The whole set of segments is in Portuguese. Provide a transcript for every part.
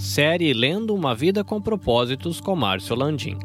Série Lendo Uma Vida com Propósitos com Márcia Olandim.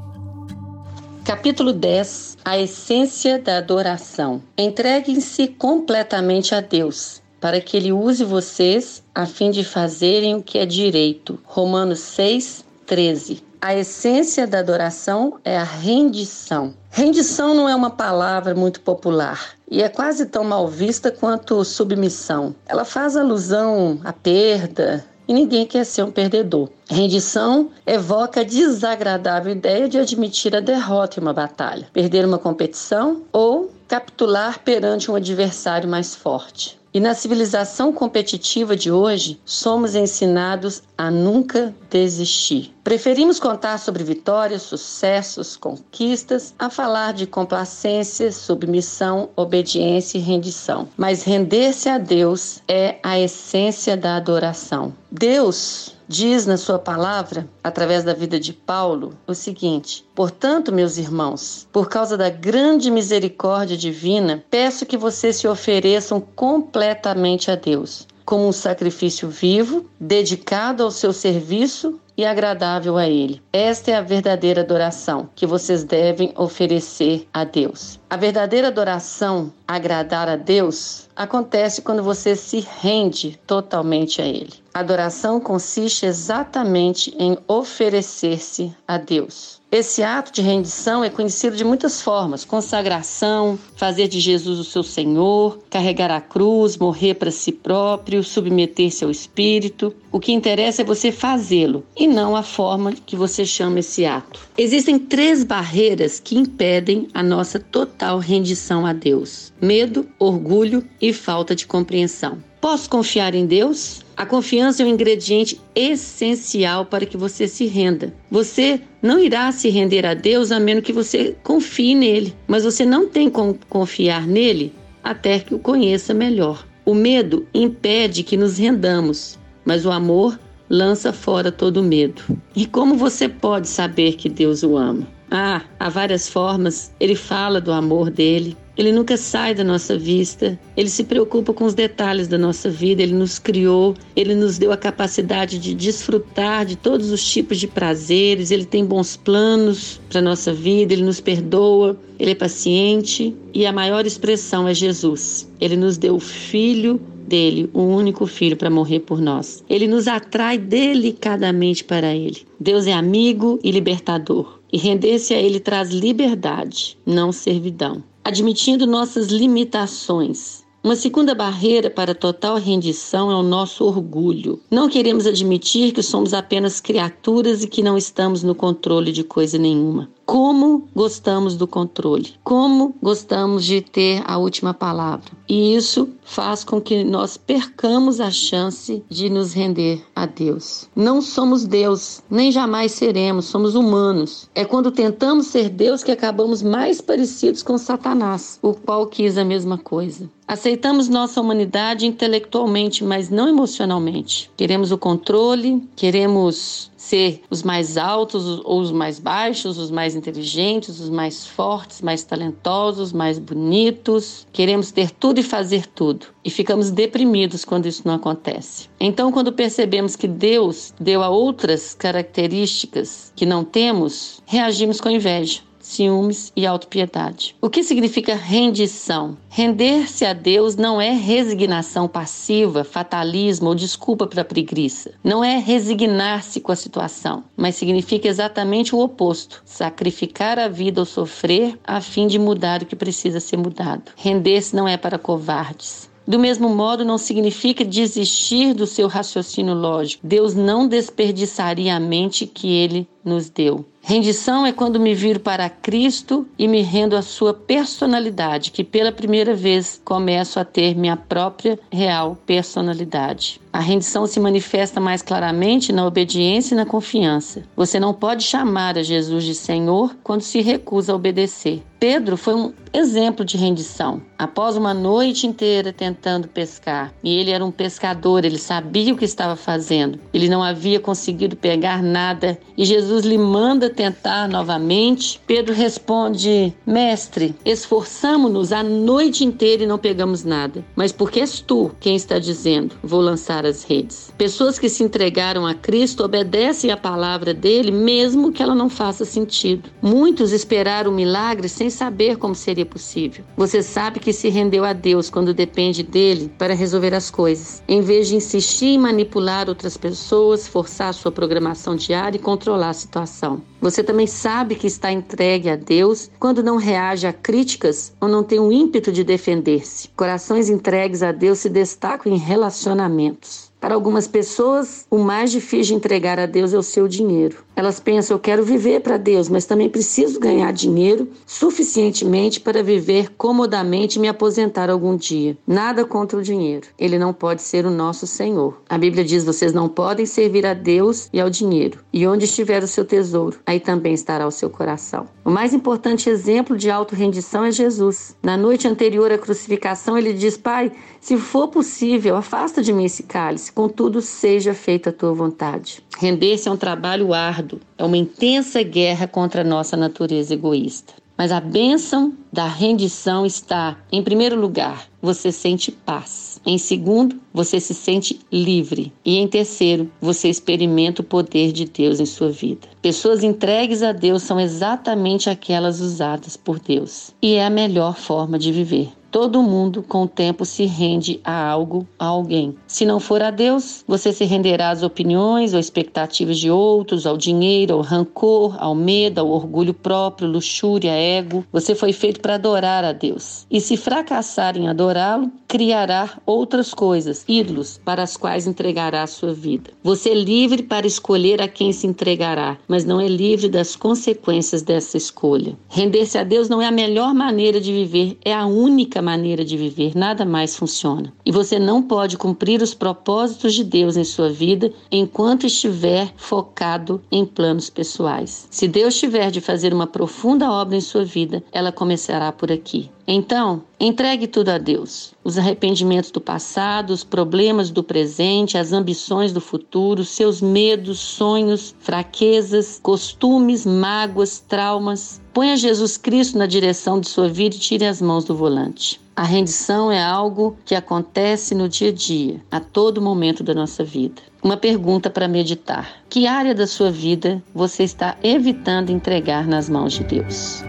Capítulo 10. A essência da adoração. Entreguem-se completamente a Deus, para que Ele use vocês a fim de fazerem o que é direito. Romanos 6:13. A essência da adoração é a rendição. Rendição não é uma palavra muito popular e é quase tão mal vista quanto submissão. Ela faz alusão à perda e ninguém quer ser um perdedor. Rendição evoca a desagradável ideia de admitir a derrota em uma batalha, perder uma competição ou capitular perante um adversário mais forte. E na civilização competitiva de hoje, somos ensinados a nunca desistir. Preferimos contar sobre vitórias, sucessos, conquistas, a falar de complacência, submissão, obediência e rendição. Mas render-se a Deus é a essência da adoração. Deus diz na sua palavra, através da vida de Paulo, o seguinte: portanto, meus irmãos, por causa da grande misericórdia divina, peço que vocês se ofereçam completamente a Deus, como um sacrifício vivo, dedicado ao seu serviço e agradável a Ele. Esta é a verdadeira adoração que vocês devem oferecer a Deus. A verdadeira adoração, agradar a Deus, acontece quando você se rende totalmente a Ele. A adoração consiste exatamente em oferecer-se a Deus. Esse ato de rendição é conhecido de muitas formas: consagração, fazer de Jesus o seu Senhor, carregar a cruz, morrer para si próprio, submeter-se ao Espírito. O que interessa é você fazê-lo e não a forma que você chama esse ato. Existem três barreiras que impedem a nossa total rendição a Deus: medo, orgulho e falta de compreensão. Posso confiar em Deus? A confiança é um ingrediente essencial para que você se renda. Você não irá se render a Deus a menos que você confie nele, mas você não tem como confiar nele até que o conheça melhor. O medo impede que nos rendamos, mas o amor lança fora todo medo. E como você pode saber que Deus o ama? Há várias formas. Ele fala do amor dele. Ele nunca sai da nossa vista, Ele se preocupa com os detalhes da nossa vida, Ele nos criou, Ele nos deu a capacidade de desfrutar de todos os tipos de prazeres, Ele tem bons planos para a nossa vida, Ele nos perdoa, Ele é paciente e a maior expressão é Jesus. Ele nos deu o Filho dele, o único Filho, para morrer por nós. Ele nos atrai delicadamente para Ele. Deus é amigo e libertador e render-se a Ele traz liberdade, não servidão. Admitindo nossas limitações. Uma segunda barreira para a total rendição é o nosso orgulho. Não queremos admitir que somos apenas criaturas e que não estamos no controle de coisa nenhuma. Como gostamos do controle, como gostamos de ter a última palavra. E isso faz com que nós percamos a chance de nos render a Deus. Não somos Deus, nem jamais seremos, somos humanos. É quando tentamos ser Deus que acabamos mais parecidos com Satanás, o qual quis a mesma coisa. Aceitamos nossa humanidade intelectualmente, mas não emocionalmente. Queremos o controle, queremos ser os mais altos ou os mais baixos, os mais inteligentes, os mais fortes, mais talentosos, mais bonitos. Queremos ter tudo e fazer tudo. E ficamos deprimidos quando isso não acontece. Então, quando percebemos que Deus deu a outras características que não temos, reagimos com inveja, ciúmes e autopiedade. O que significa rendição? Render-se a Deus não é resignação passiva, fatalismo ou desculpa para a preguiça. Não é resignar-se com a situação, mas significa exatamente o oposto: sacrificar a vida ou sofrer a fim de mudar o que precisa ser mudado. Render-se não é para covardes. Do mesmo modo, não significa desistir do seu raciocínio lógico. Deus não desperdiçaria a mente que Ele nos deu. Rendição é quando me viro para Cristo e me rendo à sua personalidade, que pela primeira vez começo a ter minha própria real personalidade. A rendição se manifesta mais claramente na obediência e na confiança. Você não pode chamar a Jesus de Senhor quando se recusa a obedecer. Pedro foi um exemplo de rendição. Após uma noite inteira tentando pescar, e ele era um pescador, ele sabia o que estava fazendo. Ele não havia conseguido pegar nada, e Jesus lhe manda tentar novamente. Pedro responde: Mestre, esforçamo-nos a noite inteira e não pegamos nada. Mas porque és tu quem está dizendo, vou lançar as redes. Pessoas que se entregaram a Cristo obedecem à palavra dele, mesmo que ela não faça sentido. Muitos esperaram o milagre sem saber como seria possível. Você sabe que se rendeu a Deus quando depende dele para resolver as coisas, em vez de insistir em manipular outras pessoas, forçar a sua programação diária e controlar a situação. Você também sabe que está entregue a Deus quando não reage a críticas ou não tem o ímpeto de defender-se. Corações entregues a Deus se destacam em relacionamentos. Para algumas pessoas, o mais difícil de entregar a Deus é o seu dinheiro. Elas pensam, eu quero viver para Deus, mas também preciso ganhar dinheiro suficientemente para viver comodamente e me aposentar algum dia. Nada contra o dinheiro. Ele não pode ser o nosso Senhor. A Bíblia diz, vocês não podem servir a Deus e ao dinheiro. E onde estiver o seu tesouro, aí também estará o seu coração. O mais importante exemplo de auto-rendição é Jesus. Na noite anterior à crucificação, ele diz, Pai, se for possível, afasta de mim esse cálice. Contudo, seja feita a tua vontade. Render-se é um trabalho árduo, é uma intensa guerra contra a nossa natureza egoísta. Mas a bênção da rendição está, em primeiro lugar, você sente paz. Em segundo, você se sente livre. E em terceiro, você experimenta o poder de Deus em sua vida. Pessoas entregues a Deus são exatamente aquelas usadas por Deus. E é a melhor forma de viver. Todo mundo, com o tempo, se rende a algo, a alguém. Se não for a Deus, você se renderá às opiniões ou expectativas de outros, ao dinheiro, ao rancor, ao medo, ao orgulho próprio, luxúria, ego. Você foi feito para adorar a Deus. E se fracassar em adorá-lo, criará outras coisas, ídolos, para as quais entregará a sua vida. Você é livre para escolher a quem se entregará, mas não é livre das consequências dessa escolha. Render-se a Deus não é a melhor maneira de viver, é a única maneira de viver, nada mais funciona. E você não pode cumprir os propósitos de Deus em sua vida enquanto estiver focado em planos pessoais. Se Deus tiver de fazer uma profunda obra em sua vida, ela começará por aqui. Então, entregue tudo a Deus. Os arrependimentos do passado, os problemas do presente, as ambições do futuro, seus medos, sonhos, fraquezas, costumes, mágoas, traumas. Ponha Jesus Cristo na direção de sua vida e tire as mãos do volante. A rendição é algo que acontece no dia a dia, a todo momento da nossa vida. Uma pergunta para meditar. Que área da sua vida você está evitando entregar nas mãos de Deus?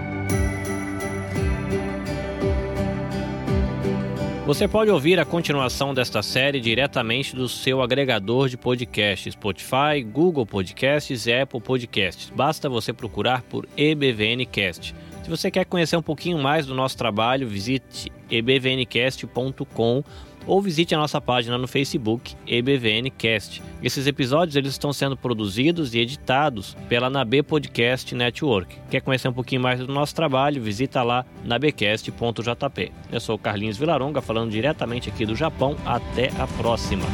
Você pode ouvir a continuação desta série diretamente do seu agregador de podcasts, Spotify, Google Podcasts e Apple Podcasts. Basta você procurar por eBVNcast. Se você quer conhecer um pouquinho mais do nosso trabalho, visite eBVNcast.com ou visite a nossa página no Facebook, eBVNcast. Esses episódios eles estão sendo produzidos e editados pela Nabe Podcast Network. Quer conhecer um pouquinho mais do nosso trabalho? Visita lá, nabecast.jp. Eu sou o Carlinhos Vilaronga, falando diretamente aqui do Japão. Até a próxima!